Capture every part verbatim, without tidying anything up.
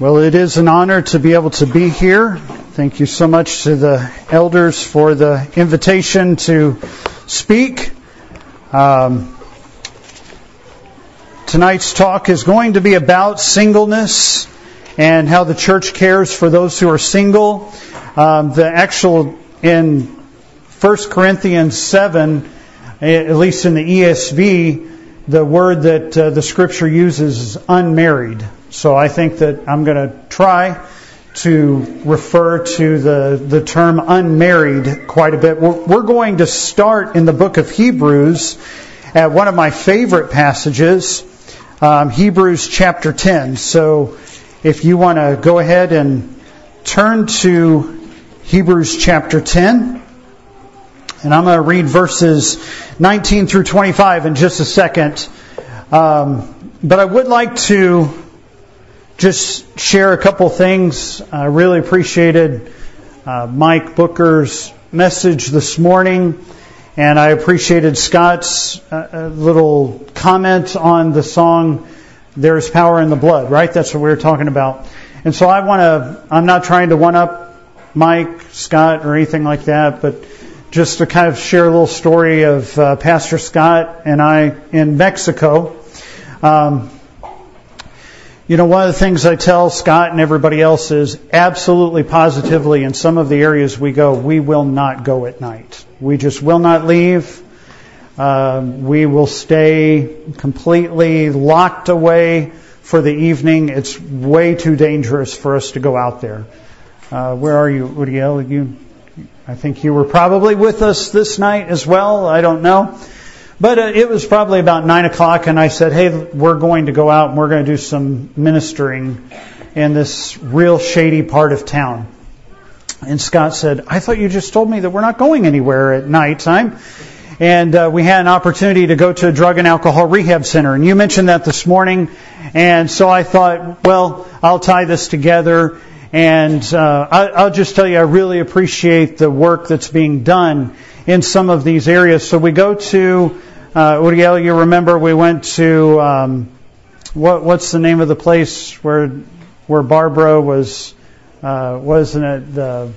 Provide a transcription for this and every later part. Well, it is an honor to be able to be here. Thank you so much to the elders for the invitation to speak. Um, tonight's talk is going to be about singleness and how the church cares for those who are single. Um, the actual, in First Corinthians seven, at least in the E S V, the word that uh, the Scripture uses is unmarried. So I think that I'm going to try to refer to the, the term unmarried quite a bit. We're, we're going to start in the book of Hebrews at one of my favorite passages, um, Hebrews chapter ten. So if you want to go ahead and turn to Hebrews chapter ten, and I'm going to read verses nineteen through twenty-five in just a second. Um, but I would like to just share a couple things. I really appreciated uh, Mike Booker's message this morning, and I appreciated Scott's uh, little comment on the song, There's Power in the Blood, right? That's what we were talking about. And so I want to, I'm not trying to one-up Mike, Scott, or anything like that, but just to kind of share a little story of uh, Pastor Scott and I in Mexico. Um, You know, one of the things I tell Scott and everybody else is absolutely positively in some of the areas we go, we will not go at night. We just will not leave. Um, we will stay completely locked away for the evening. It's way too dangerous for us to go out there. Uh, where are you, Uriel? You, I think you were probably with us this night as well. I don't know. But it was probably about nine o'clock, and I said, hey, we're going to go out and we're going to do some ministering in this real shady part of town. And Scott said, I thought you just told me that we're not going anywhere at nighttime. And uh, we had an opportunity to go to a drug and alcohol rehab center. And you mentioned that this morning. And so I thought, well, I'll tie this together. And uh, I, I'll just tell you, I really appreciate the work that's being done in some of these areas. So we go to... Uh, Uriel, you remember we went to um, what? What's the name of the place where where Barbara was? Uh, wasn't it the?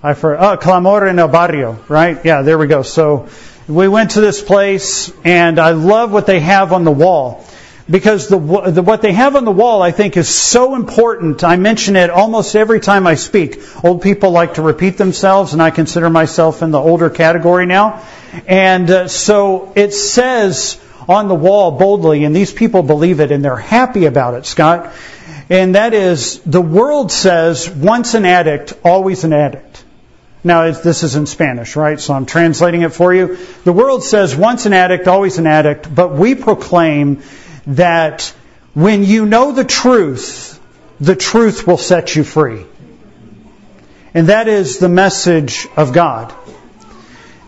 I forgot. Oh, Clamor en el Barrio, right? Yeah, there we go. So we went to this place, and I love what they have on the wall, because the, the what they have on the wall I think is so important. I mention it almost every time I speak. Old people like to repeat themselves, and I consider myself in the older category now. And uh, so it says on the wall boldly, and these people believe it, and they're happy about it, Scott. And that is, the world says, once an addict, always an addict. Now, it's, this is in Spanish, right? So I'm translating it for you. The world says, once an addict, always an addict. But we proclaim that when you know the truth, the truth will set you free. And that is the message of God.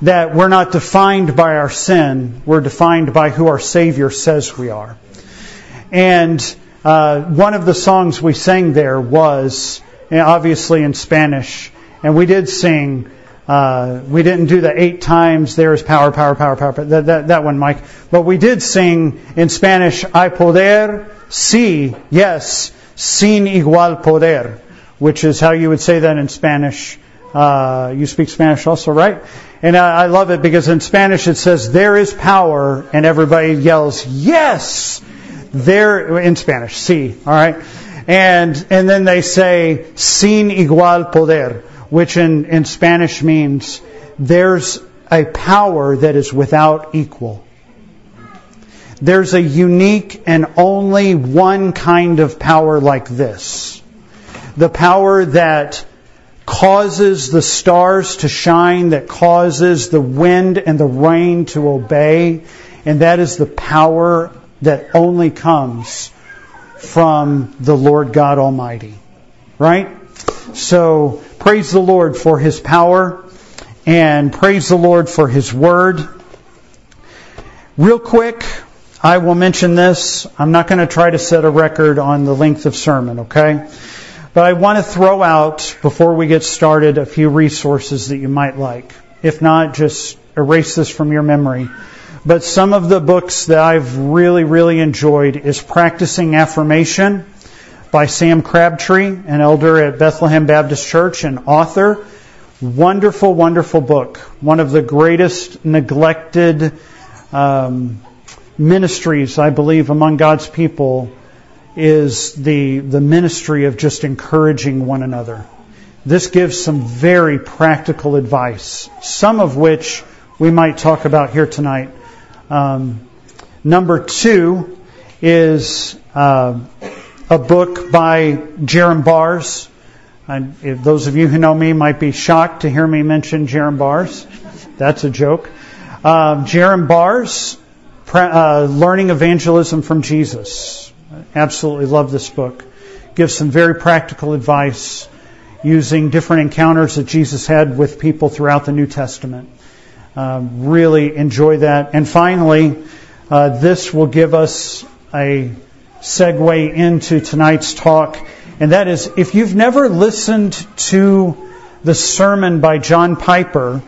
That we're not defined by our sin, we're defined by who our Savior says we are. And uh, one of the songs we sang there was, you know, obviously in Spanish, and we did sing, uh, we didn't do the eight times, there is power, power, power, power, power that, that, that one, Mike. But we did sing in Spanish, hay poder, sí, yes, sin igual poder, which is how you would say that in Spanish. Uh, you speak Spanish also, right? And I love it because in Spanish it says, there is power, and everybody yells, yes! There, in Spanish, sí, all right? And and then they say, sin igual poder, which in, in Spanish means, there's a power that is without equal. There's a unique and only one kind of power like this. The power that causes the stars to shine, that causes the wind and the rain to obey, and that is the power that only comes from the Lord God Almighty. Right? So, praise the Lord for His power, and praise the Lord for His Word. Real quick, I will mention this. I'm not going to try to set a record on the length of sermon, okay? But I want to throw out, before we get started, a few resources that you might like. If not, just erase this from your memory. But some of the books that I've really, really enjoyed is Practicing Affirmation by Sam Crabtree, an elder at Bethlehem Baptist Church and author. Wonderful, wonderful book. One of the greatest neglected um, ministries, I believe, among God's people is the the ministry of just encouraging one another. This gives some very practical advice, some of which we might talk about here tonight. Um, number two is uh, a book by Jerram Bars. I, if those of you who know me might be shocked to hear me mention Jerram Bars. That's a joke. Uh, Jerram Bars, uh, Learning Evangelism from Jesus. I absolutely love this book. Gives some very practical advice using different encounters that Jesus had with people throughout the New Testament. Uh, really enjoy that. And finally, uh, this will give us a segue into tonight's talk. And that is, if you've never listened to the sermon by John Piper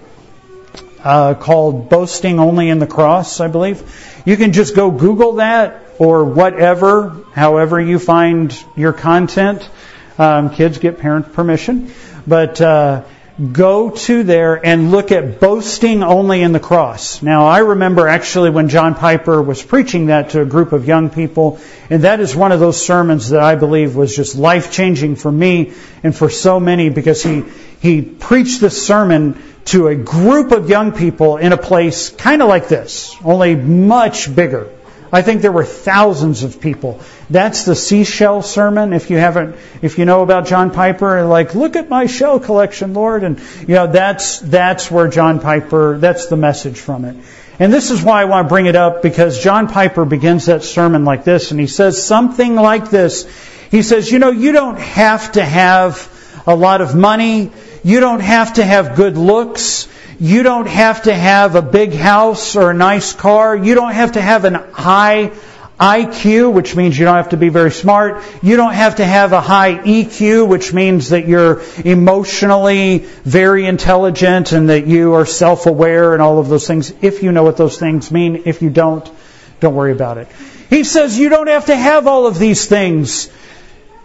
uh, called Boasting Only in the Cross, I believe, you can just go Google that or whatever, however you find your content. Um, kids get parent permission. But uh, go to there and look at Boasting Only in the Cross. Now, I remember actually when John Piper was preaching that to a group of young people, and that is one of those sermons that I believe was just life-changing for me and for so many, because he, he preached this sermon to a group of young people in a place kind of like this, only much bigger. I think there were thousands of people. That's the seashell sermon. If you haven't, if you know about John Piper, like, look at my shell collection, Lord, and you know that's that's where John Piper. That's the message from it. And this is why I want to bring it up, because John Piper begins that sermon like this, and he says something like this. He says, you know, you don't have to have a lot of money. You don't have to have good looks. You don't have to have a big house or a nice car. You don't have to have an high I Q, which means you don't have to be very smart. You don't have to have a high E Q, which means that you're emotionally very intelligent and that you are self-aware and all of those things, if you know what those things mean. If you don't, don't worry about it. He says you don't have to have all of these things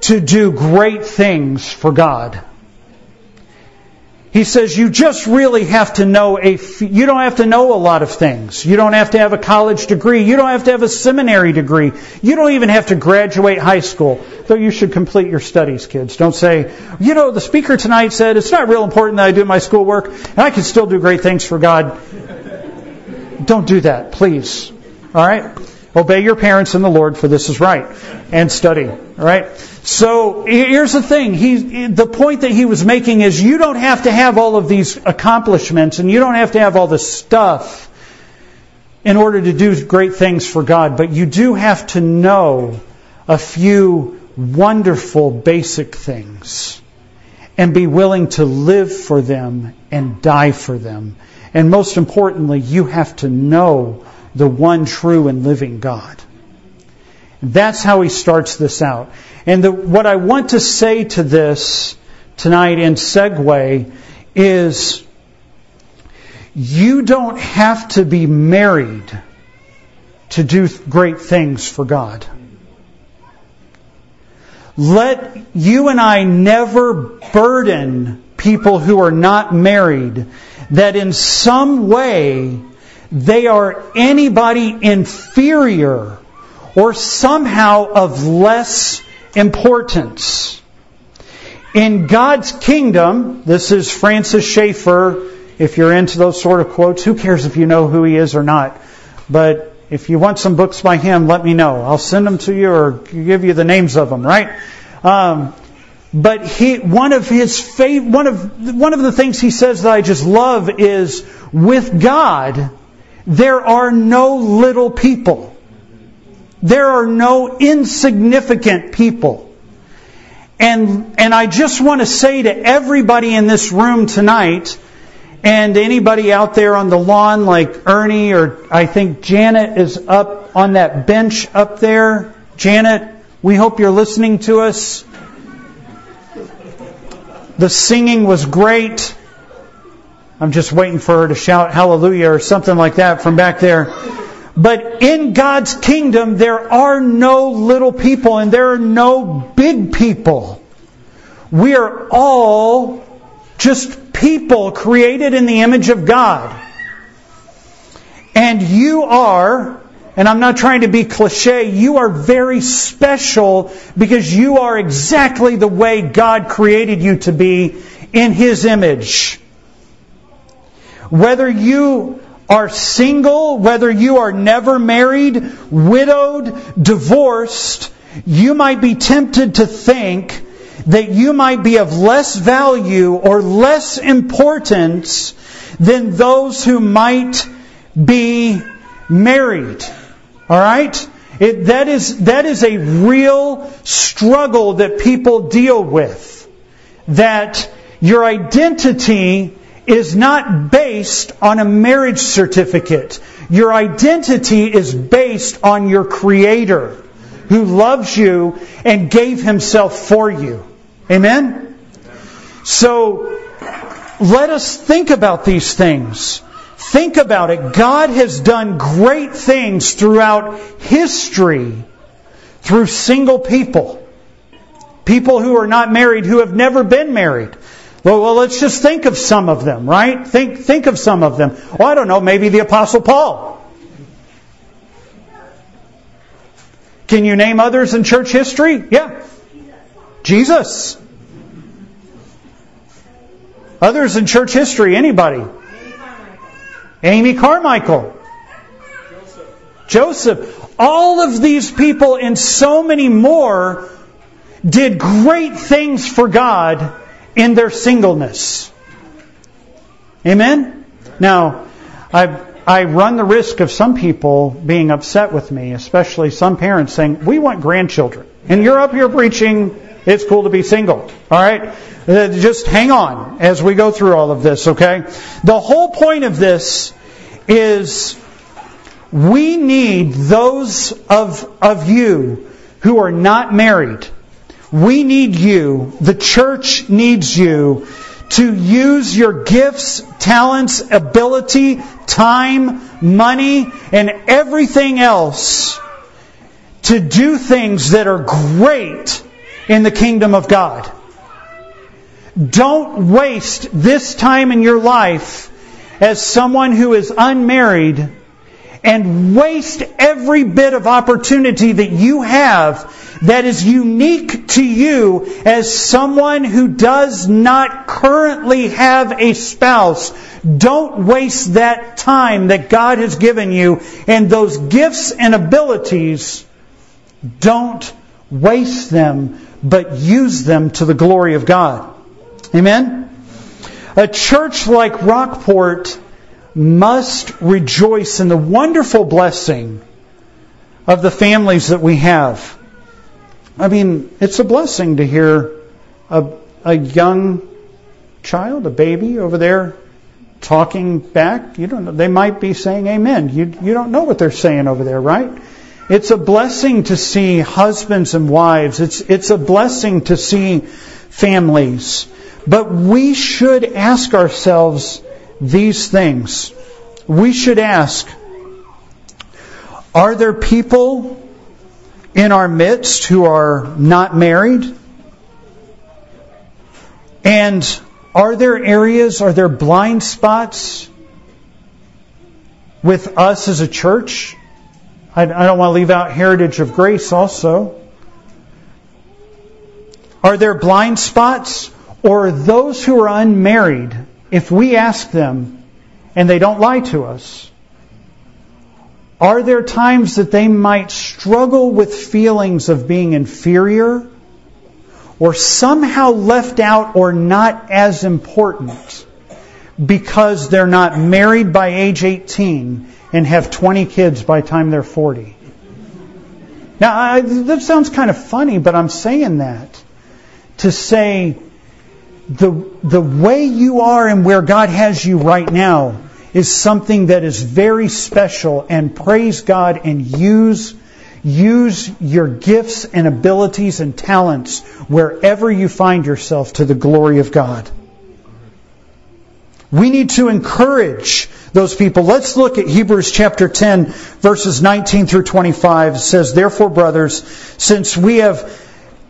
to do great things for God. He says you just really have to know a f- you don't have to know a lot of things. You don't have to have a college degree. You don't have to have a seminary degree. You don't even have to graduate high school. Though you should complete your studies, kids. Don't say, you know, the speaker tonight said it's not real important that I do my schoolwork and I can still do great things for God. Don't do that, please. All right? Obey your parents in the Lord, for this is right. And study. All right? So here's the thing. He, the point that he was making is you don't have to have all of these accomplishments and you don't have to have all this stuff in order to do great things for God. But you do have to know a few wonderful basic things and be willing to live for them and die for them. And most importantly, you have to know the one true and living God. That's how he starts this out. And the, what I want to say to this tonight in segue is you don't have to be married to do great things for God. Let you and I never burden people who are not married that in some way they are anybody inferior or somehow of less importance. In God's kingdom, this is Francis Schaeffer, if you're into those sort of quotes, who cares if you know who he is or not? But if you want some books by him, let me know. I'll send them to you or give you the names of them, right? Um, but he, one of his fav, one of one of the things he says that I just love is, with God, there are no little people. There are no insignificant people. And and I just want to say to everybody in this room tonight, and anybody out there on the lawn like Ernie, or I think Janet is up on that bench up there. Janet, we hope you're listening to us. The singing was great. I'm just waiting for her to shout hallelujah or something like that from back there. But in God's kingdom, there are no little people and there are no big people. We are all just people created in the image of God. And you are, and I'm not trying to be cliche, you are very special because you are exactly the way God created you to be in His image. Whether you are single, whether you are never married, widowed, divorced, you might be tempted to think that you might be of less value or less importance than those who might be married. All right? It, that is, that is a real struggle that people deal with. That your identity is not based on a marriage certificate. Your identity is based on your Creator, who loves you and gave Himself for you. Amen? So, let us think about these things. Think about it. God has done great things throughout history through single people. People who are not married, who have never been married. Well, well, let's just think of some of them, right? Think think of some of them. Well, I don't know, maybe the Apostle Paul. Can you name others in church history? Yeah. Jesus. Others in church history, anybody? Amy Carmichael. Joseph. Joseph. All of these people and so many more did great things for God in their singleness. Amen? Now, I I run the risk of some people being upset with me, especially some parents saying, we want grandchildren. And you're up here preaching, it's cool to be single. All right? Just hang on as we go through all of this, okay? The whole point of this is we need those of of you who are not married. We need you. The church needs you to use your gifts, talents, ability, time, money, and everything else to do things that are great in the kingdom of God. Don't waste this time in your life as someone who is unmarried and waste every bit of opportunity that you have that is unique to you as someone who does not currently have a spouse. Don't waste that time that God has given you, and those gifts and abilities, don't waste them, but use them to the glory of God. Amen? A church like Rockport must rejoice in the wonderful blessing of the families that we have. I mean, it's a blessing to hear a, a young child, a baby over there talking back. You don't know, they might be saying amen. You, you don't know what they're saying over there, right? It's a blessing to see husbands and wives. It's, it's a blessing to see families. But we should ask ourselves these things. We should ask, are there people in our midst who are not married? And are there areas, are there blind spots with us as a church? I don't want to leave out Heritage of Grace also. Are there blind spots? Or those who are unmarried, if we ask them, and they don't lie to us, are there times that they might struggle with feelings of being inferior or somehow left out or not as important because they're not married by age eighteen and have twenty kids by the time they're forty? Now, I, that sounds kind of funny, but I'm saying that to say, The the way you are and where God has you right now is something that is very special, and praise God and use use your gifts and abilities and talents wherever you find yourself to the glory of God. We need to encourage those people. Let's look at Hebrews chapter ten, verses nineteen through twenty-five. It says, "Therefore, brothers, since we have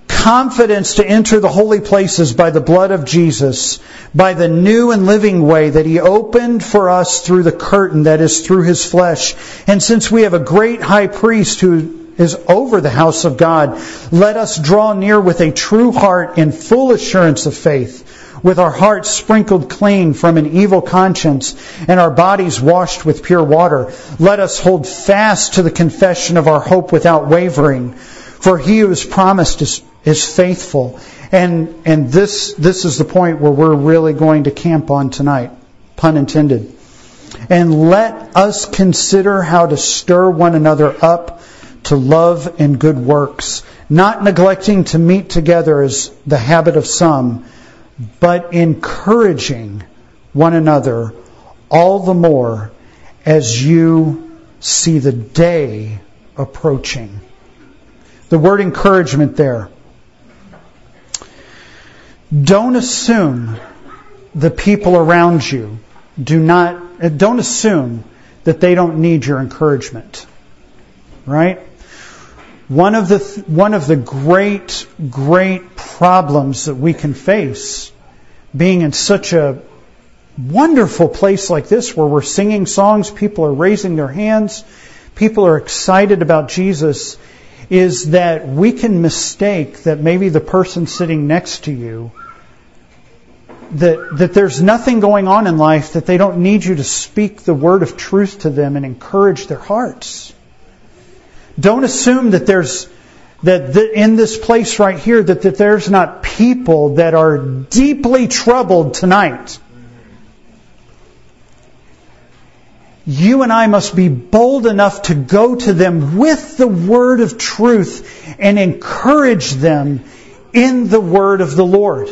confidence to enter the holy places by the blood of Jesus, by the new and living way that He opened for us through the curtain, that is, through His flesh, and since we have a great high priest who is over the house of God, let us draw near with a true heart in full assurance of faith, with our hearts sprinkled clean from an evil conscience and our bodies washed with pure water. Let us hold fast to the confession of our hope without wavering, for He who is promised is, is faithful." And and this this is the point where we're really going to camp on tonight, pun intended. "And let us consider how to stir one another up to love and good works, not neglecting to meet together as the habit of some, but encouraging one another all the more as you see the day approaching." The word encouragement there. Don't assume the people around you do not, don't assume that they don't need your encouragement. Right? One of the one of the great, great problems that we can face being in such a wonderful place like this, where we're singing songs, people are raising their hands, people are excited about Jesus, is that we can mistake that maybe the person sitting next to you, that that there's nothing going on in life, that they don't need you to speak the word of truth to them and encourage their hearts. Don't assume that there's that in this place right here that, that there's not people that are deeply troubled tonight. You and I must be bold enough to go to them with the word of truth and encourage them in the word of the Lord.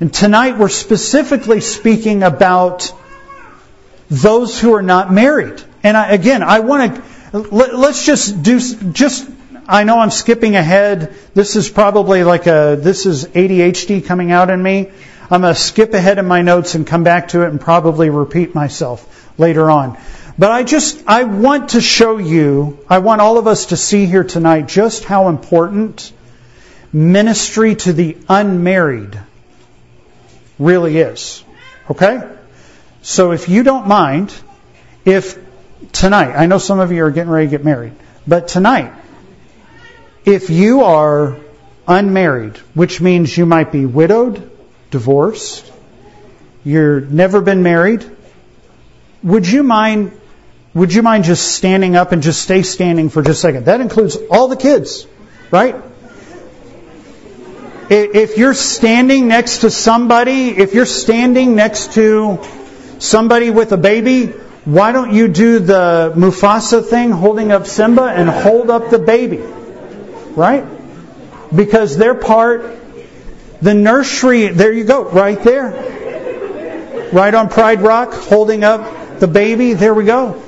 And tonight we're specifically speaking about those who are not married. And I, again, I want to... Let's just do, just, I know I'm skipping ahead. This is probably like a, this is A D H D coming out in me. I'm going to skip ahead in my notes and come back to it and probably repeat myself later on. But I just, I want to show you, I want all of us to see here tonight just how important ministry to the unmarried really is. Okay? So if you don't mind, if tonight, I know some of you are getting ready to get married, but tonight, if you are unmarried, which means you might be widowed, divorced, you've never been married, would you mind would you mind just standing up and just stay standing for just a second? That includes all the kids, right? If you're standing next to somebody, if you're standing next to somebody with a baby, why don't you do the Mufasa thing, holding up Simba, and hold up the baby? Right? Because they're part, the nursery, there you go, right there. Right on Pride Rock, holding up the baby, there we go.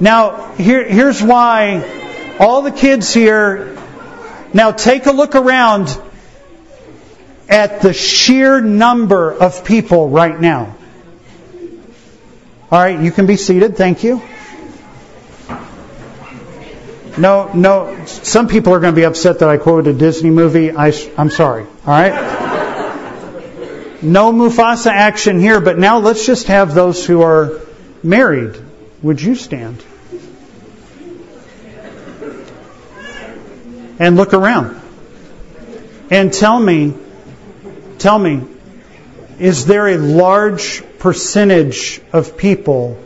Now, here, here's why all the kids here, now take a look around at the sheer number of people right now. All right, you can be seated. Thank you. No, no. Some people are going to be upset that I quoted a Disney movie. I, I'm sorry. All right? No Mufasa action here, but now let's just have those who are married. Would you stand? And look around. And tell me, tell me, is there a large percentage of people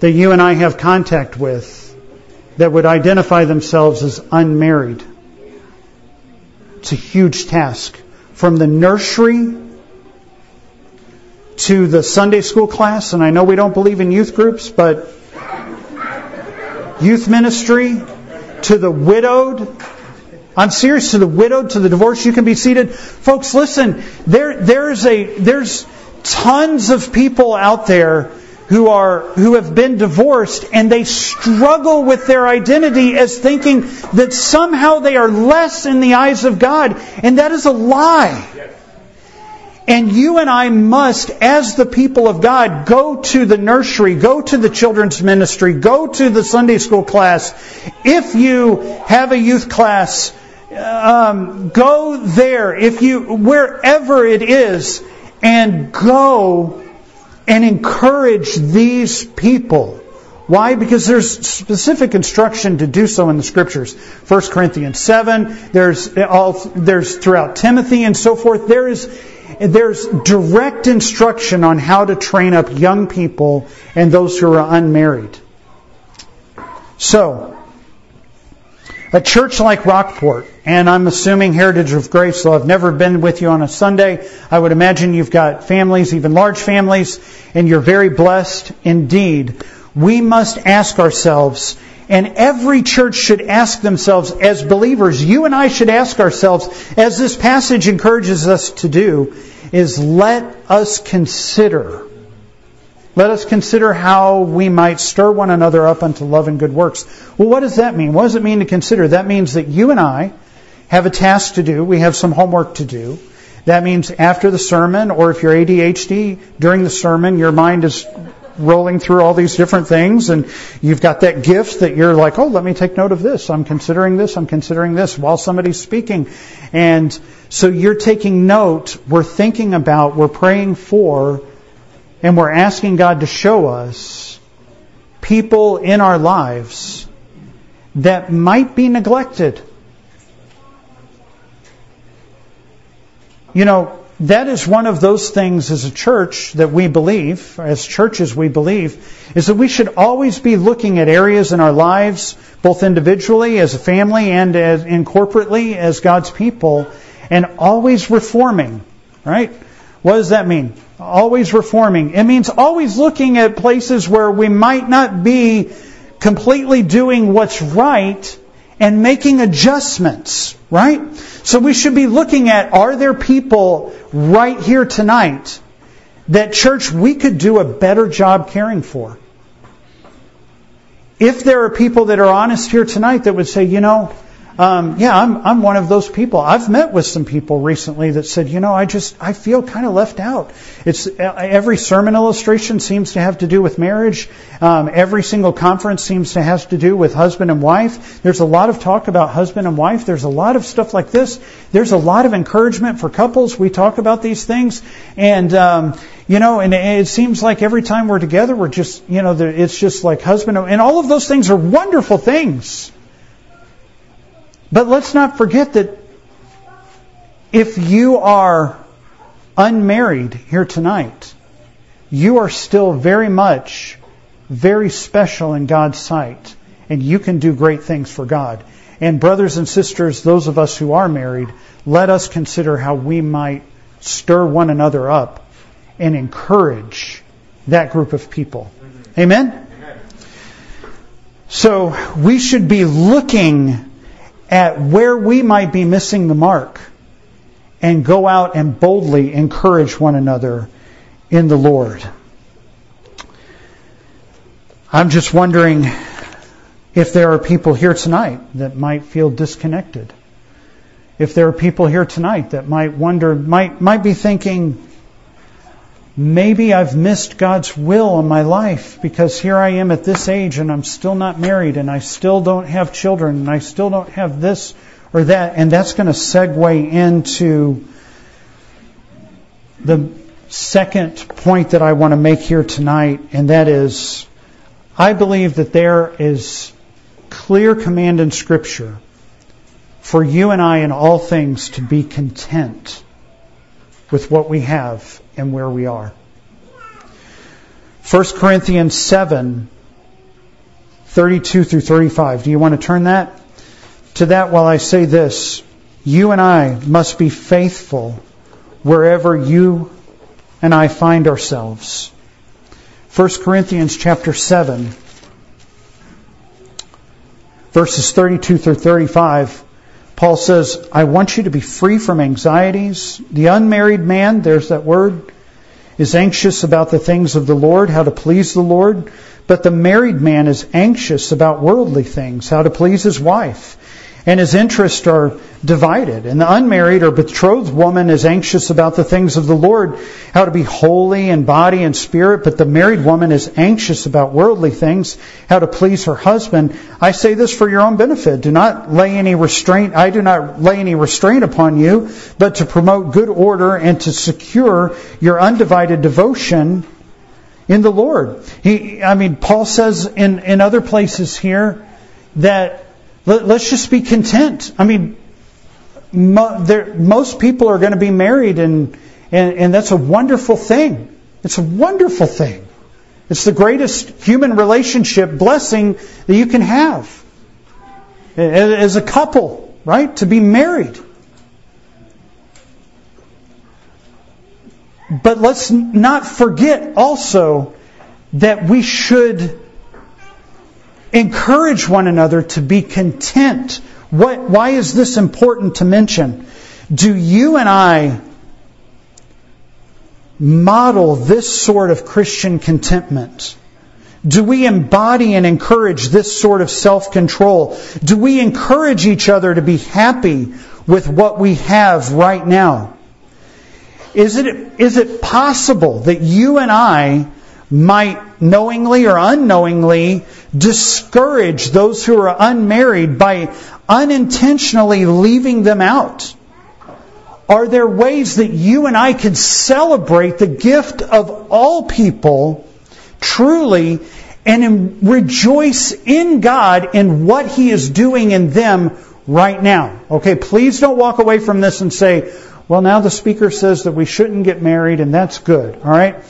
that you and I have contact with that would identify themselves as unmarried? It's a huge task. From the nursery to the Sunday school class, and I know we don't believe in youth groups, but youth ministry to the widowed. I'm serious, to the widowed, to the divorced. You can be seated. Folks, listen, there there's a there's tons of people out there who are who have been divorced, and they struggle with their identity as thinking that somehow they are less in the eyes of God, and that is a lie. Yes. And you and I must, as the people of God, go to the nursery, go to the children's ministry, go to the Sunday school class. If you have a youth class, um, go there. If you, wherever it is, and go and encourage these people. Why? Because there's specific instruction to do so in the Scriptures. First Corinthians seven, there's all, there's throughout Timothy and so forth. There is there's direct instruction on how to train up young people and those who are unmarried. So, a church like Rockport, and I'm assuming Heritage of Grace, so I've never been with you on a Sunday. I would imagine you've got families, even large families, and you're very blessed indeed. We must ask ourselves, and every church should ask themselves as believers, you and I should ask ourselves, as this passage encourages us to do, is let us consider. Let us consider how we might stir one another up unto love and good works. Well, what does that mean? What does it mean to consider? That means that you and I have a task to do. We have some homework to do. That means after the sermon, or if you're A D H D, during the sermon, your mind is rolling through all these different things, and you've got that gift that you're like, oh, let me take note of this. I'm considering this. I'm considering this while somebody's speaking. And so you're taking note. We're thinking about, we're praying for, and we're asking God to show us people in our lives that might be neglected. You know, that is one of those things as a church that we believe, as churches we believe, is that we should always be looking at areas in our lives, both individually, as a family, and as and corporately, as God's people, and always reforming, right? What does that mean? Always reforming. It means always looking at places where we might not be completely doing what's right, and making adjustments, right? So we should be looking at, are there people right here tonight that, church, we could do a better job caring for? If there are people that are honest here tonight that would say, you know, um, yeah, I'm I'm one of those people. I've met with some people recently that said, you know, I just, I feel kind of left out. It's every sermon illustration seems to have to do with marriage. Um, every single conference seems to have to do with husband and wife. There's a lot of talk about husband and wife. There's a lot of stuff like this. There's a lot of encouragement for couples. We talk about these things, and um, you know, and it seems like every time we're together, we're just, you know, it's just like husband and, and all of those things are wonderful things. But let's not forget that if you are unmarried here tonight, you are still very much, very special in God's sight. And you can do great things for God. And brothers and sisters, those of us who are married, let us consider how we might stir one another up and encourage that group of people. Amen? So we should be looking at where we might be missing the mark and go out and boldly encourage one another in the Lord. I'm just wondering if there are people here tonight that might feel disconnected. If there are people here tonight that might wonder, might might be thinking, maybe I've missed God's will in my life because here I am at this age and I'm still not married and I still don't have children and I still don't have this or that. And that's going to segue into the second point that I want to make here tonight, and that is, I believe that there is clear command in Scripture for you and I in all things to be content with what we have and where we are. First Corinthians seven, thirty-two through thirty-five. Do you want to turn that? To that while I say this, you and I must be faithful wherever you and I find ourselves. First Corinthians chapter seven, verses thirty-two through thirty-five. Paul says, I want you to be free from anxieties. The unmarried man, there's that word, is anxious about the things of the Lord, how to please the Lord. But the married man is anxious about worldly things, how to please his wife. and his interests are divided. And the unmarried or betrothed woman is anxious about the things of the Lord, how to be holy in body and spirit, but the married woman is anxious about worldly things, how to please her husband. I say this for your own benefit. Do not lay any restraint, I do not lay any restraint upon you, but to promote good order and to secure your undivided devotion in the Lord. He, I mean, Paul says in, in other places here that let, let's just be content. I mean, mo, there, most people are going to be married, and, and and that's a wonderful thing. It's a wonderful thing. It's the greatest human relationship blessing that you can have as a couple, right? To be married. But let's not forget also that we should encourage one another to be content. What, why is this important to mention? Do you and I model this sort of Christian contentment? Do we embody and encourage this sort of self-control? Do we encourage each other to be happy with what we have right now? Is it is it possible that you and I might knowingly or unknowingly discourage those who are unmarried by unintentionally leaving them out? Are there ways that you and I can celebrate the gift of all people truly and rejoice in God in what He is doing in them right now? Okay, please don't walk away from this and say, well, now the speaker says that we shouldn't get married, and that's good, all right?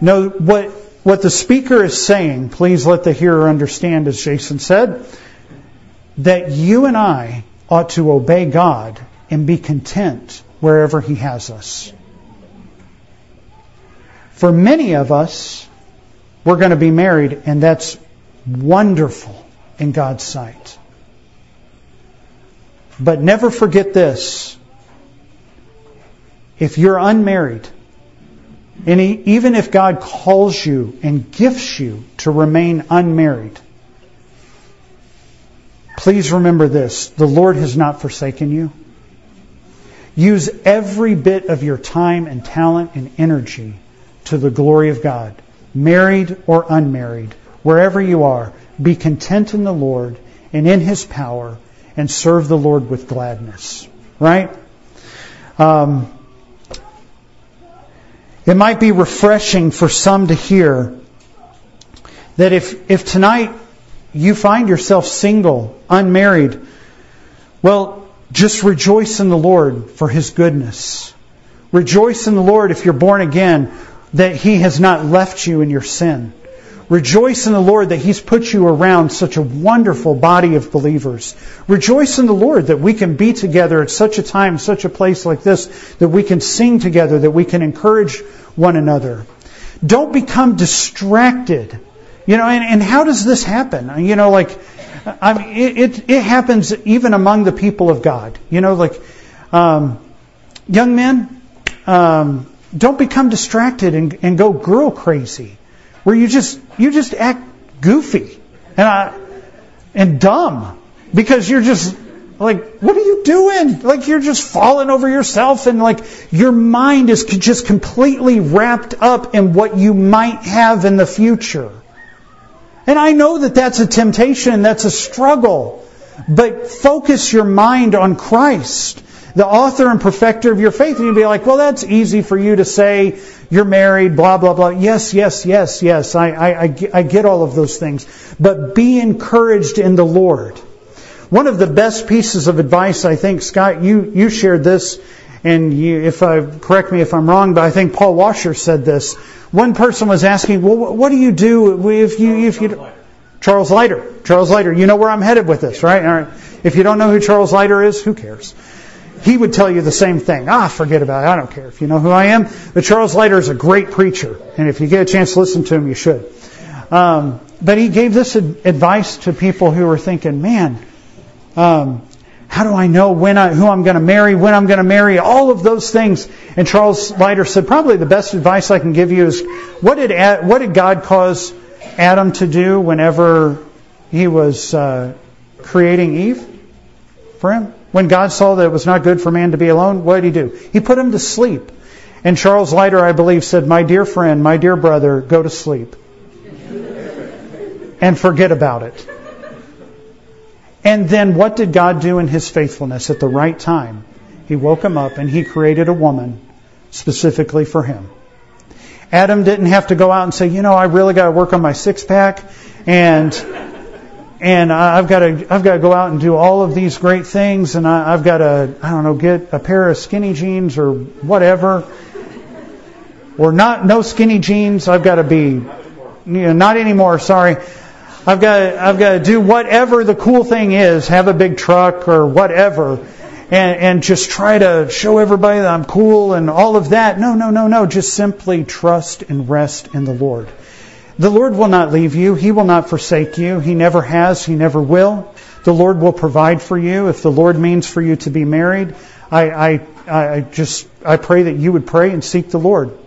No, what what the speaker is saying, please let the hearer understand, as Jason said, that you and I ought to obey God and be content wherever He has us. For many of us, we're going to be married, and that's wonderful in God's sight. But never forget this. If you're unmarried, and even if God calls you and gifts you to remain unmarried, please remember this. The Lord has not forsaken you. Use every bit of your time and talent and energy to the glory of God. Married or unmarried, wherever you are, be content in the Lord and in His power, and serve the Lord with gladness. Right? Um... It might be refreshing for some to hear that if, if tonight you find yourself single, unmarried, well, just rejoice in the Lord for His goodness. Rejoice in the Lord if you're born again, that He has not left you in your sin. Rejoice in the Lord that He's put you around such a wonderful body of believers. Rejoice in the Lord that we can be together at such a time, such a place like this, that we can sing together, that we can encourage one another. Don't become distracted. You know, and, and how does this happen? You know, like, I mean, it, it, it happens even among the people of God. You know, like, um, young men, um, don't become distracted and, and go girl crazy, where you just you just act goofy and uh, and dumb because you're just like, what are you doing? Like, you're just falling over yourself, and like your mind is just completely wrapped up in what you might have in the future. And I know that that's a temptation, that's a struggle, but focus your mind on Christ, the author and perfecter of your faith. And you'd be like, well, that's easy for you to say, you're married, blah, blah, blah. Yes, yes, yes, yes, I, I, I get all of those things. But be encouraged in the Lord. One of the best pieces of advice, I think, Scott, you, you shared this, and you, if I, correct me if I'm wrong, but I think Paul Washer said this. One person was asking, well, what do you do if you... if you Charles Leiter. Charles Leiter. You know where I'm headed with this, right? All right. If you don't know who Charles Leiter is, who cares? He would tell you the same thing. Ah, forget about it. I don't care if you know who I am. But Charles Leiter is a great preacher. And if you get a chance to listen to him, you should. Um, but he gave this ad- advice to people who were thinking, man, um, how do I know when I, who I'm going to marry, when I'm going to marry, all of those things. And Charles Leiter said, probably the best advice I can give you is, what did Ad- what did God cause Adam to do whenever he was uh, creating Eve? for him. When God saw that it was not good for man to be alone, what did he do? He put him to sleep. And Charles Leiter, I believe, said, "My dear friend, my dear brother, go to sleep. And forget about it." And then what did God do in his faithfulness at the right time? He woke him up and he created a woman specifically for him. Adam didn't have to go out and say, you know, I really got to work on my six-pack and and I've got to I've got to go out and do all of these great things and I, I've got to, I don't know, get a pair of skinny jeans or whatever. Or not, no skinny jeans. I've got to be, you know, not anymore, sorry. I've got I've got to do whatever the cool thing is, have a big truck or whatever, and, and just try to show everybody that I'm cool and all of that. No, no, no, no. Just simply trust and rest in the Lord. The Lord will not leave you. He will not forsake you. He never has. He never will. The Lord will provide for you. If the Lord means for you to be married, I I, I just I pray that you would pray and seek the Lord.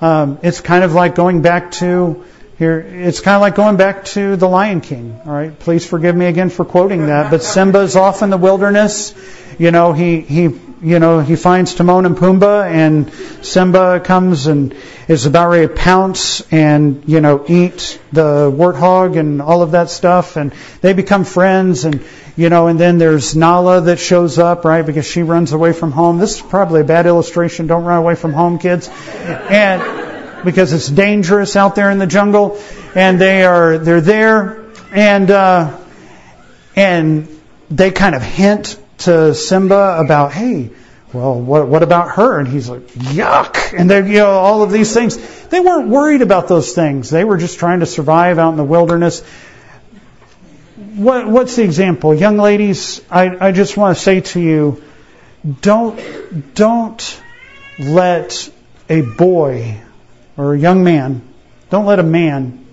Um, it's kind of like going back to. Here, it's kind of like going back to The Lion King. All right, please forgive me again for quoting that. But Simba's off in the wilderness. You know, he he you know he finds Timon and Pumbaa, and Simba comes and is about ready to pounce and you know eat the warthog and all of that stuff, and they become friends. And you know, and then there's Nala that shows up, right, because she runs away from home. This is probably a bad illustration. Don't run away from home, kids. And. Because it's dangerous out there in the jungle, and they are they're there, and uh, and they kind of hint to Simba about, hey, well, what what about her? And he's like, yuck! And they, you know, all of these things. They weren't worried about those things. They were just trying to survive out in the wilderness. What what's the example, young ladies? I I just want to say to you, don't don't let a boy. Or a young man, don't let a man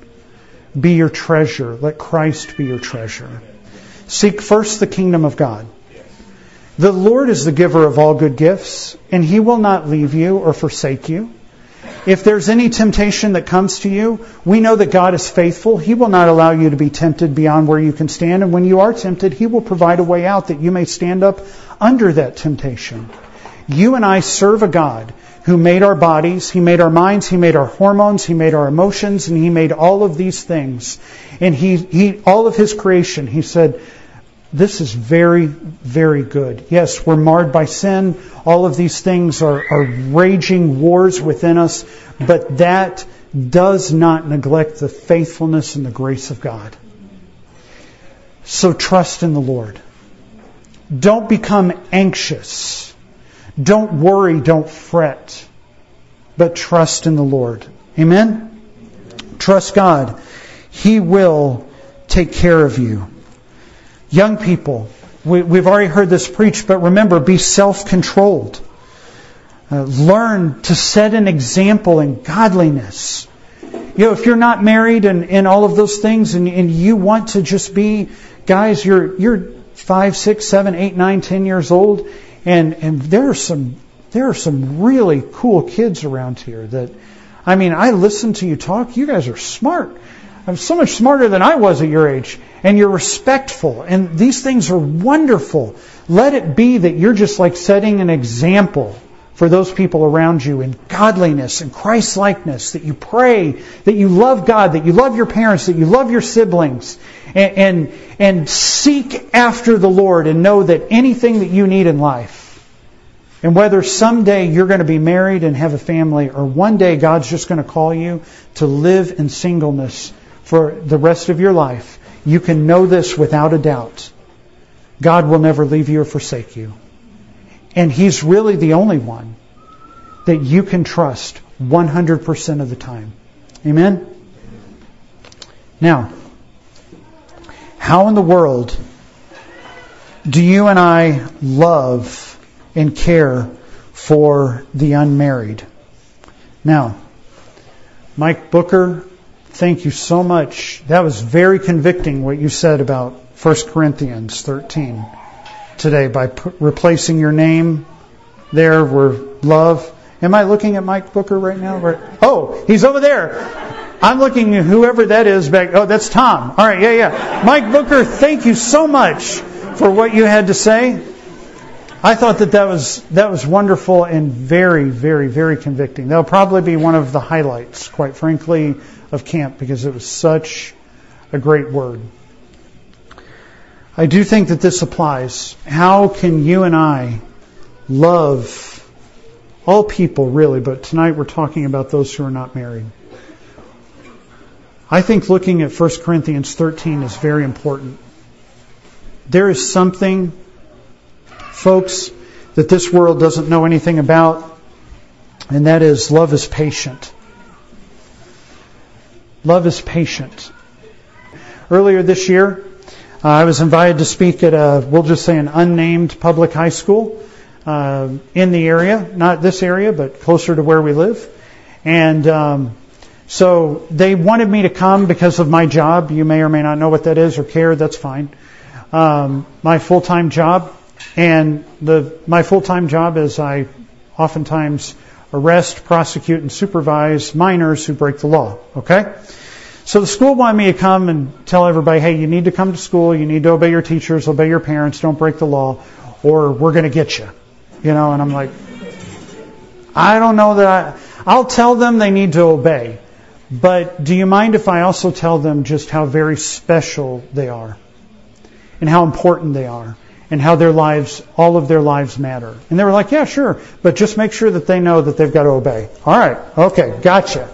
be your treasure. Let Christ be your treasure. Seek first the kingdom of God. The Lord is the giver of all good gifts, and He will not leave you or forsake you. If there's any temptation that comes to you, we know that God is faithful. He will not allow you to be tempted beyond where you can stand. And when you are tempted, He will provide a way out that you may stand up under that temptation. You and I serve a God who made our bodies, He made our minds, He made our hormones, He made our emotions, and He made all of these things. And He, He, all of His creation, He said, this is very, very good. Yes, we're marred by sin. All of these things are, are raging wars within us, but that does not neglect the faithfulness and the grace of God. So trust in the Lord. Don't become anxious. Don't worry, don't fret, but trust in the Lord. Amen? Trust God. He will take care of you. Young people, we, we've already heard this preached, but remember, be self-controlled. Uh, learn to set an example in godliness. You know, if you're not married and, and all of those things, and, and you want to just be, guys, you're you're five, six, seven, eight, nine, ten years old. And and there are some there are some really cool kids around here that, I mean, I listen to you talk. You guys are smart. I'm so much smarter than I was at your age. And you're respectful. And these things are wonderful. Let it be that you're just like setting an example for those people around you in godliness and Christ-likeness, that you pray, that you love God, that you love your parents, that you love your siblings, and, and, and seek after the Lord and know that anything that you need in life, and whether someday you're going to be married and have a family, or one day God's just going to call you to live in singleness for the rest of your life, you can know this without a doubt. God will never leave you or forsake you. And He's really the only one that you can trust one hundred percent of the time. Amen? Now, how in the world do you and I love and care for the unmarried? Now, Mike Booker, thank you so much. That was very convicting what you said about First Corinthians thirteen. Today by p- replacing your name there with love. Am I looking at Mike Booker right now? Where, oh, he's over there. I'm looking at whoever that is back. Oh, that's Tom. All right, yeah, yeah. Mike Booker, thank you so much for what you had to say. I thought that that was that was wonderful and very, very, very convicting. That'll probably be one of the highlights, quite frankly, of camp, because it was such a great word. I do think that this applies. How can you and I love all people, really? But tonight we're talking about those who are not married. I think looking at First Corinthians thirteen is very important. There is something, folks, that this world doesn't know anything about, and that is love is patient. Love is patient. Earlier this year, uh, I was invited to speak at a, we'll just say an unnamed public high school uh, in the area, not this area, but closer to where we live. And um, so they wanted me to come because of my job. You may or may not know what that is or care, that's fine. Um, my full-time job. And the my full-time job is I oftentimes arrest, prosecute, and supervise minors who break the law. Okay? So the school wanted me to come and tell everybody, hey, you need to come to school, you need to obey your teachers, obey your parents, don't break the law, or we're going to get you. You know, and I'm like, I don't know that I... I'll tell them they need to obey, but do you mind if I also tell them just how very special they are and how important they are? And how their lives, all of their lives matter. And they were like, yeah, sure, but just make sure that they know that they've got to obey. All right, okay, gotcha.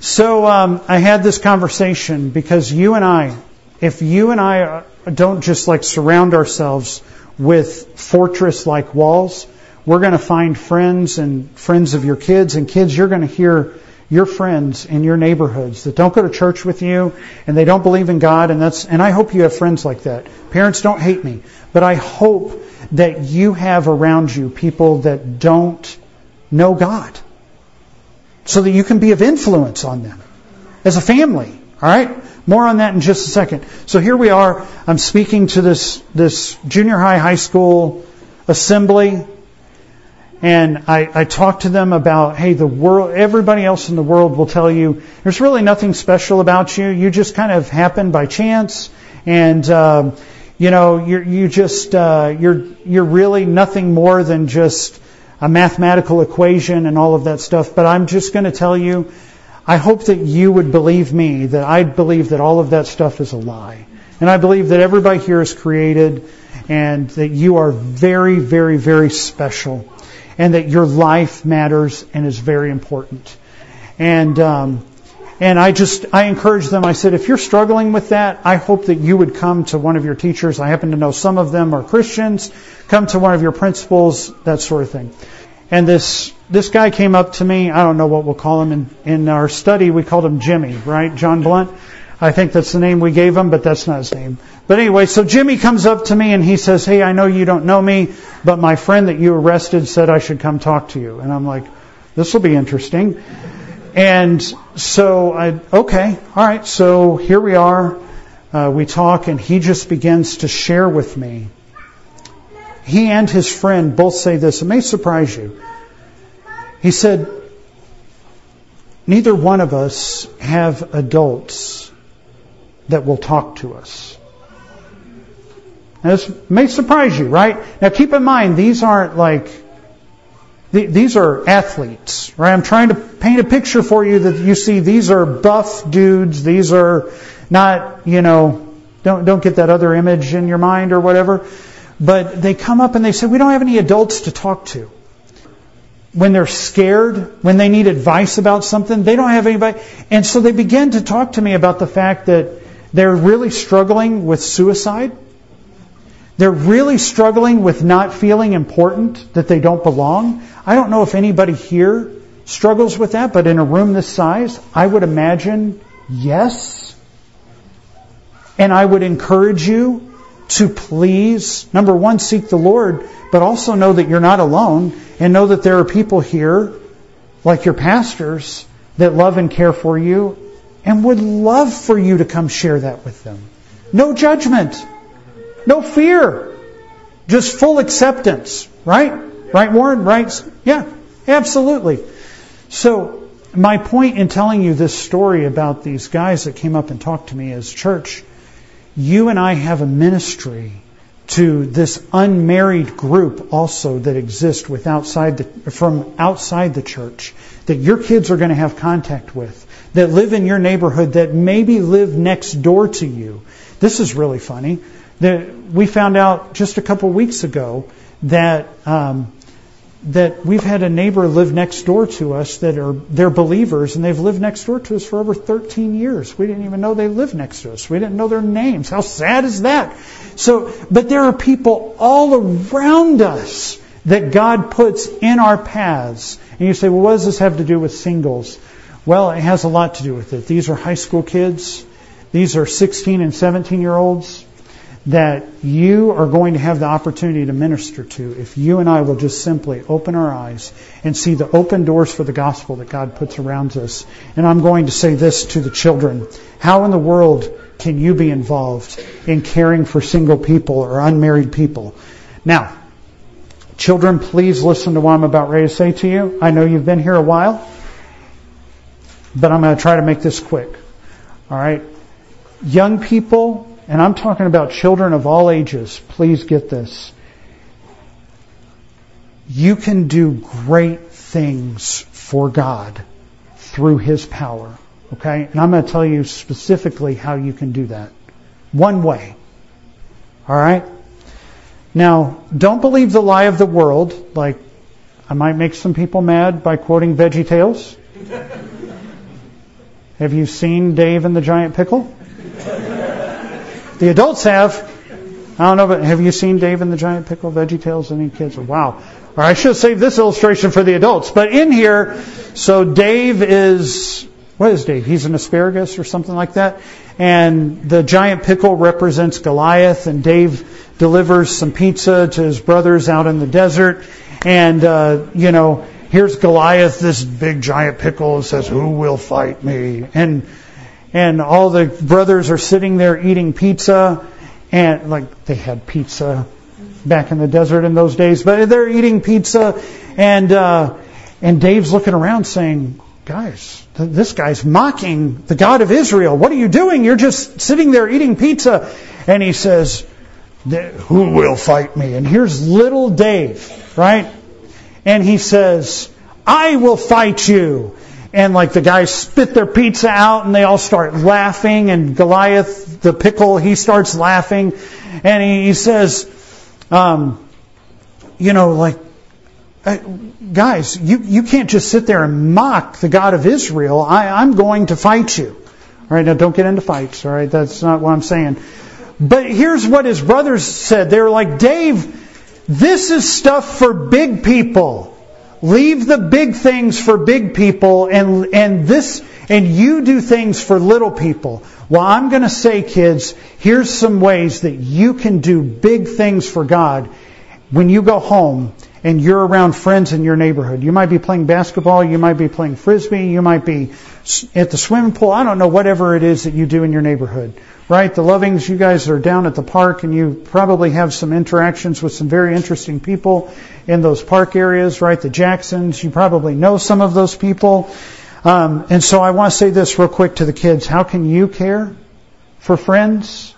So um, I had this conversation because you and I, if you and I don't just like surround ourselves with fortress-like walls, we're going to find friends and friends of your kids. And kids, you're going to hear your friends in your neighborhoods that don't go to church with you and they don't believe in God. And that's and I hope you have friends like that. Parents, don't hate me. But I hope that you have around you people that don't know God, so that you can be of influence on them as a family. All right? More on that in just a second. So here we are. I'm speaking to this, this junior high, high school assembly. And I, I talked to them about, hey, the world, everybody else in the world will tell you there's really nothing special about you. You just kind of happen by chance, and um, you know, you're, you just uh, you're you're really nothing more than just a mathematical equation and all of that stuff. But I'm just going to tell you, I hope that you would believe me, that I'd believe that all of that stuff is a lie, and I believe that everybody here is created, and that you are very, very, very special. And that your life matters and is very important. And um, and I just, I encouraged them. I said, if you're struggling with that, I hope that you would come to one of your teachers. I happen to know some of them are Christians. Come to one of your principals, that sort of thing. And this this guy came up to me. I don't know what we'll call him. In, in our study, we called him Jimmy, right? John Blunt. I think that's the name we gave him, but that's not his name. But anyway, so Jimmy comes up to me and he says, hey, I know you don't know me, but my friend that you arrested said I should come talk to you. And I'm like, this will be interesting. And so I, okay, all right, so here we are. Uh, we talk, and he just begins to share with me. He and his friend both say this. It may surprise you. He said, neither one of us have adults that will talk to us. Now, this may surprise you, right? Now keep in mind, these aren't like, th- these are athletes, right? I'm trying to paint a picture for you that you see these are buff dudes, these are not, you know, don't, don't get that other image in your mind or whatever. But they come up and they say, we don't have any adults to talk to. When they're scared, when they need advice about something, they don't have anybody. And so they begin to talk to me about the fact that they're really struggling with suicide. They're really struggling with not feeling important, that they don't belong. I don't know if anybody here struggles with that, but in a room this size, I would imagine yes. And I would encourage you to please, number one, seek the Lord, but also know that you're not alone, and know that there are people here, like your pastors, that love and care for you, and would love for you to come share that with them. No judgment. No fear. Just full acceptance. Right? Right, Warren? Right? Yeah, absolutely. So, my point in telling you this story about these guys that came up and talked to me is, church, you and I have a ministry to this unmarried group also that exists with outside the, from outside the church, that your kids are going to have contact with, that live in your neighborhood, that maybe live next door to you. This is really funny. That we found out just a couple weeks ago that um, that we've had a neighbor live next door to us that are they're believers, and they've lived next door to us for over thirteen years. We didn't even know they lived next to us. We didn't know their names. How sad is that? So, but there are people all around us that God puts in our paths. And you say, well, what does this have to do with singles? Well, it has a lot to do with it. These are high school kids. These are sixteen and seventeen-year-olds. That you are going to have the opportunity to minister to if you and I will just simply open our eyes and see the open doors for the gospel that God puts around us. And I'm going to say this to the children. How in the world can you be involved in caring for single people or unmarried people? Now, children, please listen to what I'm about ready to say to you. I know you've been here a while, but I'm going to try to make this quick. All right? Young people... and I'm talking about children of all ages. Please get this. You can do great things for God through His power. Okay? And I'm going to tell you specifically how you can do that. One way. All right? Now, don't believe the lie of the world. Like, I might make some people mad by quoting VeggieTales. Have you seen Dave and the Giant Pickle? The adults have. I don't know, but have you seen Dave and the Giant Pickle, VeggieTales? Any kids? Wow. Or I should save this illustration for the adults. But in here, so Dave is, what is Dave? He's an asparagus or something like that. And the Giant Pickle represents Goliath. And Dave delivers some pizza to his brothers out in the desert. And, uh, you know, here's Goliath, this big giant pickle, says, "Who will fight me?" And... And all the brothers are sitting there eating pizza. And like they had pizza back in the desert in those days. But they're eating pizza. And uh, and Dave's looking around saying, guys, th- this guy's mocking the God of Israel. What are you doing? You're just sitting there eating pizza. And he says, "Who will fight me?" And here's little Dave, right? And he says, "I will fight you." And like the guys spit their pizza out and they all start laughing. And Goliath, the pickle, he starts laughing. And he, he says, um, you know, like, guys, you, you can't just sit there and mock the God of Israel. I, I'm going to fight you. All right, now don't get into fights. All right, that's not what I'm saying. But here's what his brothers said. They were like, "Dave, this is stuff for big people. Leave the big things for big people, and and this and you do things for little people." Well, I'm going to say, kids, here's some ways that you can do big things for God when you go home and you're around friends in your neighborhood. You might be playing basketball, you might be playing frisbee, you might be at the swimming pool. I don't know, whatever it is that you do in your neighborhood. Right? The Lovings, you guys are down at the park and you probably have some interactions with some very interesting people in those park areas, right? The Jacksons, you probably know some of those people. Um, and so I want to say this real quick to the kids. How can you care for friends?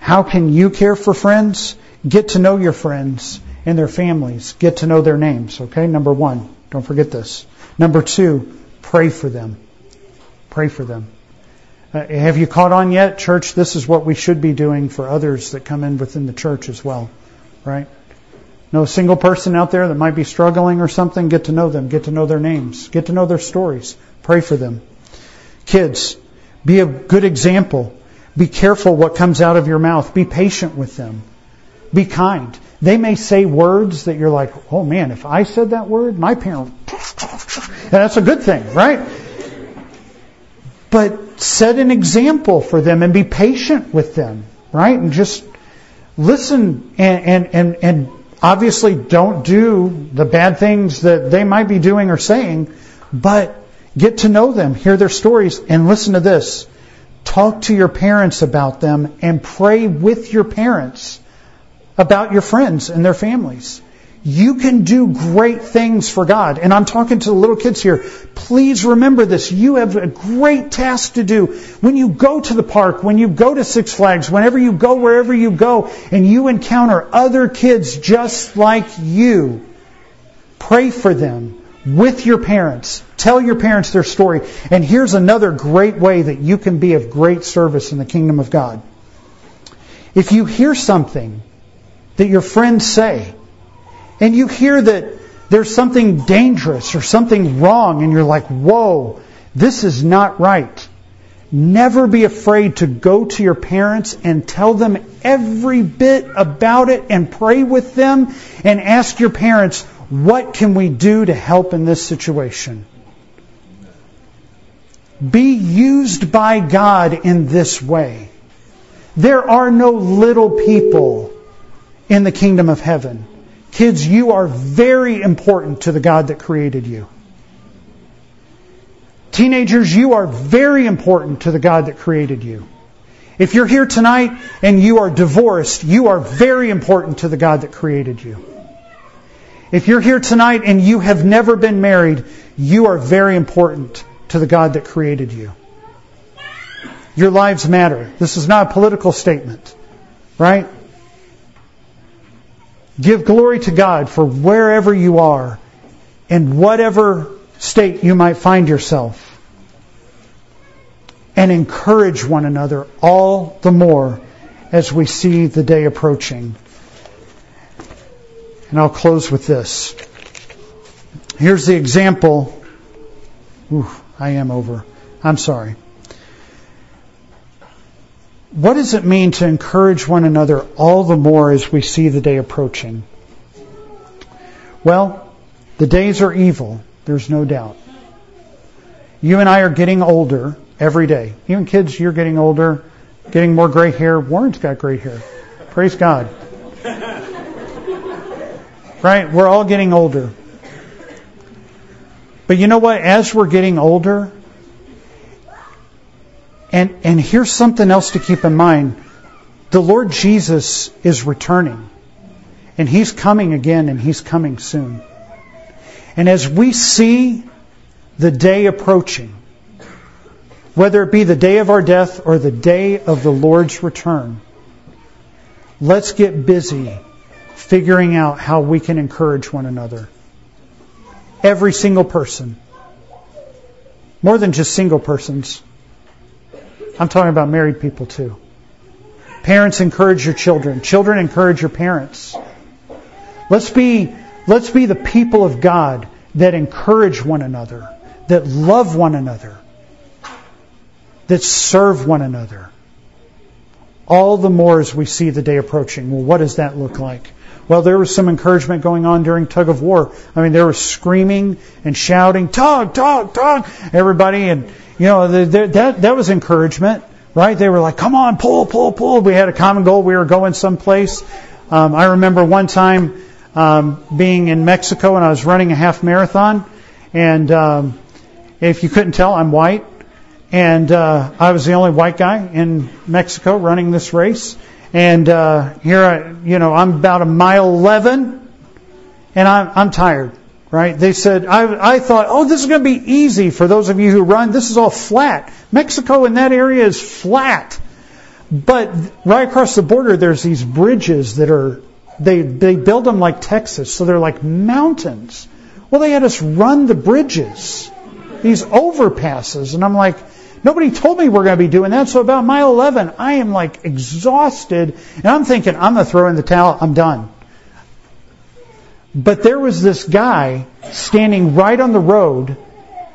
How can you care for friends? Get to know your friends and their families. Get to know their names, okay? Number one, don't forget this. Number two, pray for them. Pray for them. Uh, have you caught on yet, church? This is what we should be doing for others that come in within the church as well, right? No single person out there that might be struggling or something, get to know them, get to know their names, get to know their stories. Pray for them. Kids, be a good example. Be careful what comes out of your mouth. Be patient with them. Be kind. They may say words that you're like, oh man, if I said that word, my parent... That's a good thing, right? But set an example for them and be patient with them, right? And just listen and, and, and, and obviously don't do the bad things that they might be doing or saying, but get to know them, hear their stories, and listen to this. Talk to your parents about them and pray with your parents about your friends and their families. You can do great things for God. And I'm talking to the little kids here. Please remember this. You have a great task to do. When you go to the park, when you go to Six Flags, whenever you go, wherever you go, and you encounter other kids just like you, pray for them with your parents. Tell your parents their story. And here's another great way that you can be of great service in the kingdom of God. If you hear something that your friends say, and you hear that there's something dangerous or something wrong, and you're like, whoa, this is not right. Never be afraid to go to your parents and tell them every bit about it and pray with them and ask your parents, what can we do to help in this situation? Be used by God in this way. There are no little people in the kingdom of heaven. Kids, you are very important to the God that created you. Teenagers, you are very important to the God that created you. If you're here tonight and you are divorced, you are very important to the God that created you. If you're here tonight and you have never been married, you are very important to the God that created you. Your lives matter. This is not a political statement, right? Give glory to God for wherever you are and whatever state you might find yourself. And encourage one another all the more as we see the day approaching. And I'll close with this. Here's the example. Ooh, I am over. I'm sorry. What does it mean to encourage one another all the more as we see the day approaching? Well, the days are evil, there's no doubt. You and I are getting older every day. Even kids, you're getting older, getting more gray hair. Warren's got gray hair. Praise God. Right? We're all getting older. But you know what? As we're getting older, And, and here's something else to keep in mind. The Lord Jesus is returning. And He's coming again, and He's coming soon. And as we see the day approaching, whether it be the day of our death or the day of the Lord's return, let's get busy figuring out how we can encourage one another. Every single person. More than just single persons. I'm talking about married people too. Parents, encourage your children. Children, encourage your parents. Let's be, let's be the people of God that encourage one another, that love one another, that serve one another. All the more as we see the day approaching. Well, what does that look like? Well, there was some encouragement going on during tug of war. I mean, there was screaming and shouting, tug, tug, tug, everybody. And, you know, the, the, that that was encouragement, right? They were like, come on, pull, pull, pull. We had a common goal. We were going someplace. Um, I remember one time um, being in Mexico and I was running a half marathon. And um, if you couldn't tell, I'm white. And uh, I was the only white guy in Mexico running this race. And uh, here, I, you know, I'm about a mile eleven, and I'm, I'm tired, right? They said, I, I thought, oh, this is going to be easy for those of you who run. This is all flat. Mexico in that area is flat. But right across the border, there's these bridges that are, they, they build them like Texas, so they're like mountains. Well, they had us run the bridges, these overpasses, and I'm like, nobody told me we're going to be doing that. So about mile eleven, I am like exhausted. And I'm thinking, I'm going to throw in the towel. I'm done. But there was this guy standing right on the road.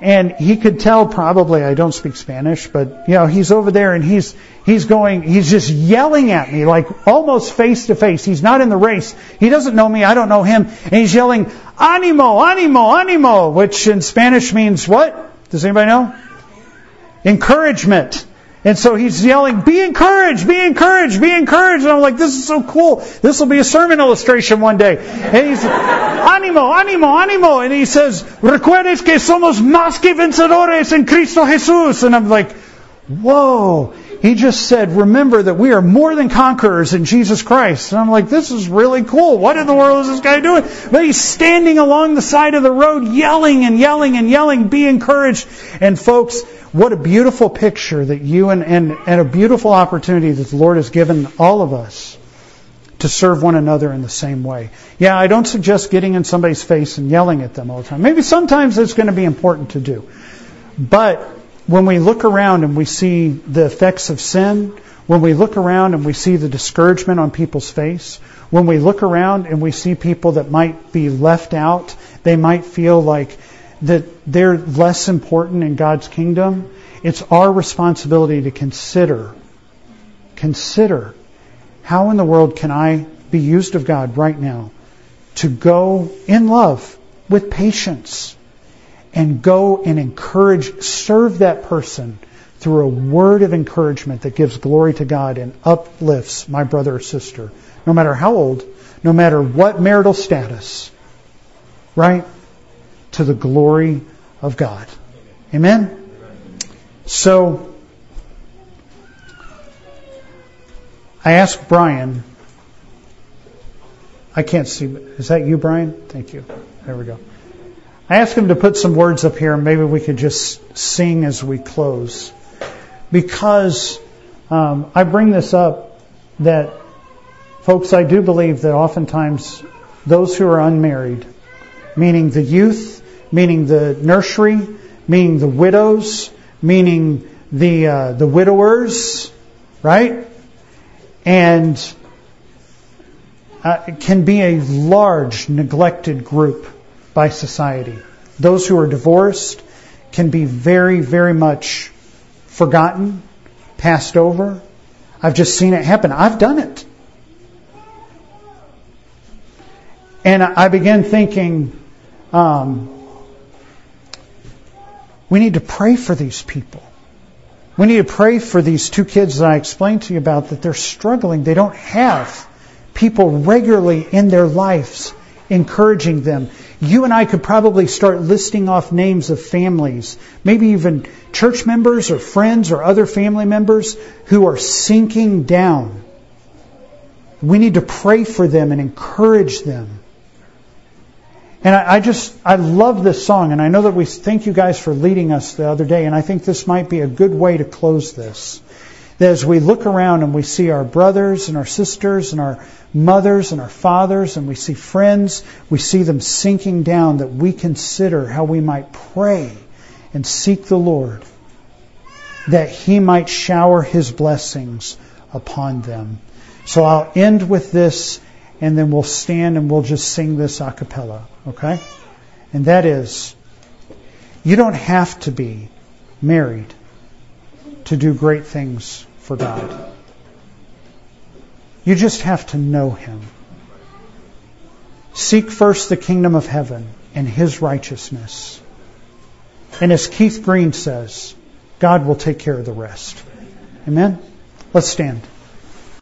And he could tell probably I don't speak Spanish. But, you know, he's over there and he's he's going, he's just yelling at me like almost face to face. He's not in the race. He doesn't know me. I don't know him. And he's yelling, Animo, Animo, Animo, which in Spanish means what? Does anybody know? Encouragement. And so he's yelling, be encouraged, be encouraged, be encouraged. And I'm like, this is so cool. This will be a sermon illustration one day. And he's, Animo, Animo, Animo. And he says, Recuerdes que somos más que vencedores en Cristo Jesús. And I'm like, whoa. he just said, remember that we are more than conquerors in Jesus Christ. And I'm like, this is really cool. What in the world is this guy doing? But he's standing along the side of the road yelling and yelling and yelling, be encouraged. And folks, what a beautiful picture that you and, and, and a beautiful opportunity that the Lord has given all of us to serve one another in the same way. Yeah, I don't suggest getting in somebody's face and yelling at them all the time. Maybe sometimes it's going to be important to do. But when we look around and we see the effects of sin, when we look around and we see the discouragement on people's face, when we look around and we see people that might be left out, they might feel like that they're less important in God's kingdom, it's our responsibility to consider, consider how in the world can I be used of God right now to go in love with patience and go and encourage, serve that person through a word of encouragement that gives glory to God and uplifts my brother or sister, no matter how old, no matter what marital status, right? To the glory of God. Amen? So, I asked Brian, I can't see, is that you, Brian? Thank you. There we go. I asked him to put some words up here, and maybe we could just sing as we close. Because um, I bring this up that, folks, I do believe that oftentimes those who are unmarried, meaning the youth, meaning the nursery, meaning the widows, meaning the uh, the widowers, right? And uh, it can be a large neglected group by society. Those who are divorced can be very, very much forgotten, passed over. I've just seen it happen. I've done it. And I began thinking, um, we need to pray for these people. We need to pray for these two kids that I explained to you about, that they're struggling. They don't have people regularly in their lives encouraging them. You and I could probably start listing off names of families, maybe even church members or friends or other family members who are sinking down. We need to pray for them and encourage them. And I, I just, I love this song, and I know that we thank you guys for leading us the other day, and I think this might be a good way to close this. That as we look around and we see our brothers and our sisters and our mothers and our fathers, and we see friends, we see them sinking down, that we consider how we might pray and seek the Lord, that He might shower His blessings upon them. So I'll end with this, and then we'll stand and we'll just sing this a cappella, okay? And that is, you don't have to be married to do great things for God. You just have to know Him. Seek first the kingdom of heaven and His righteousness. And as Keith Green says, God will take care of the rest. Amen? Let's stand.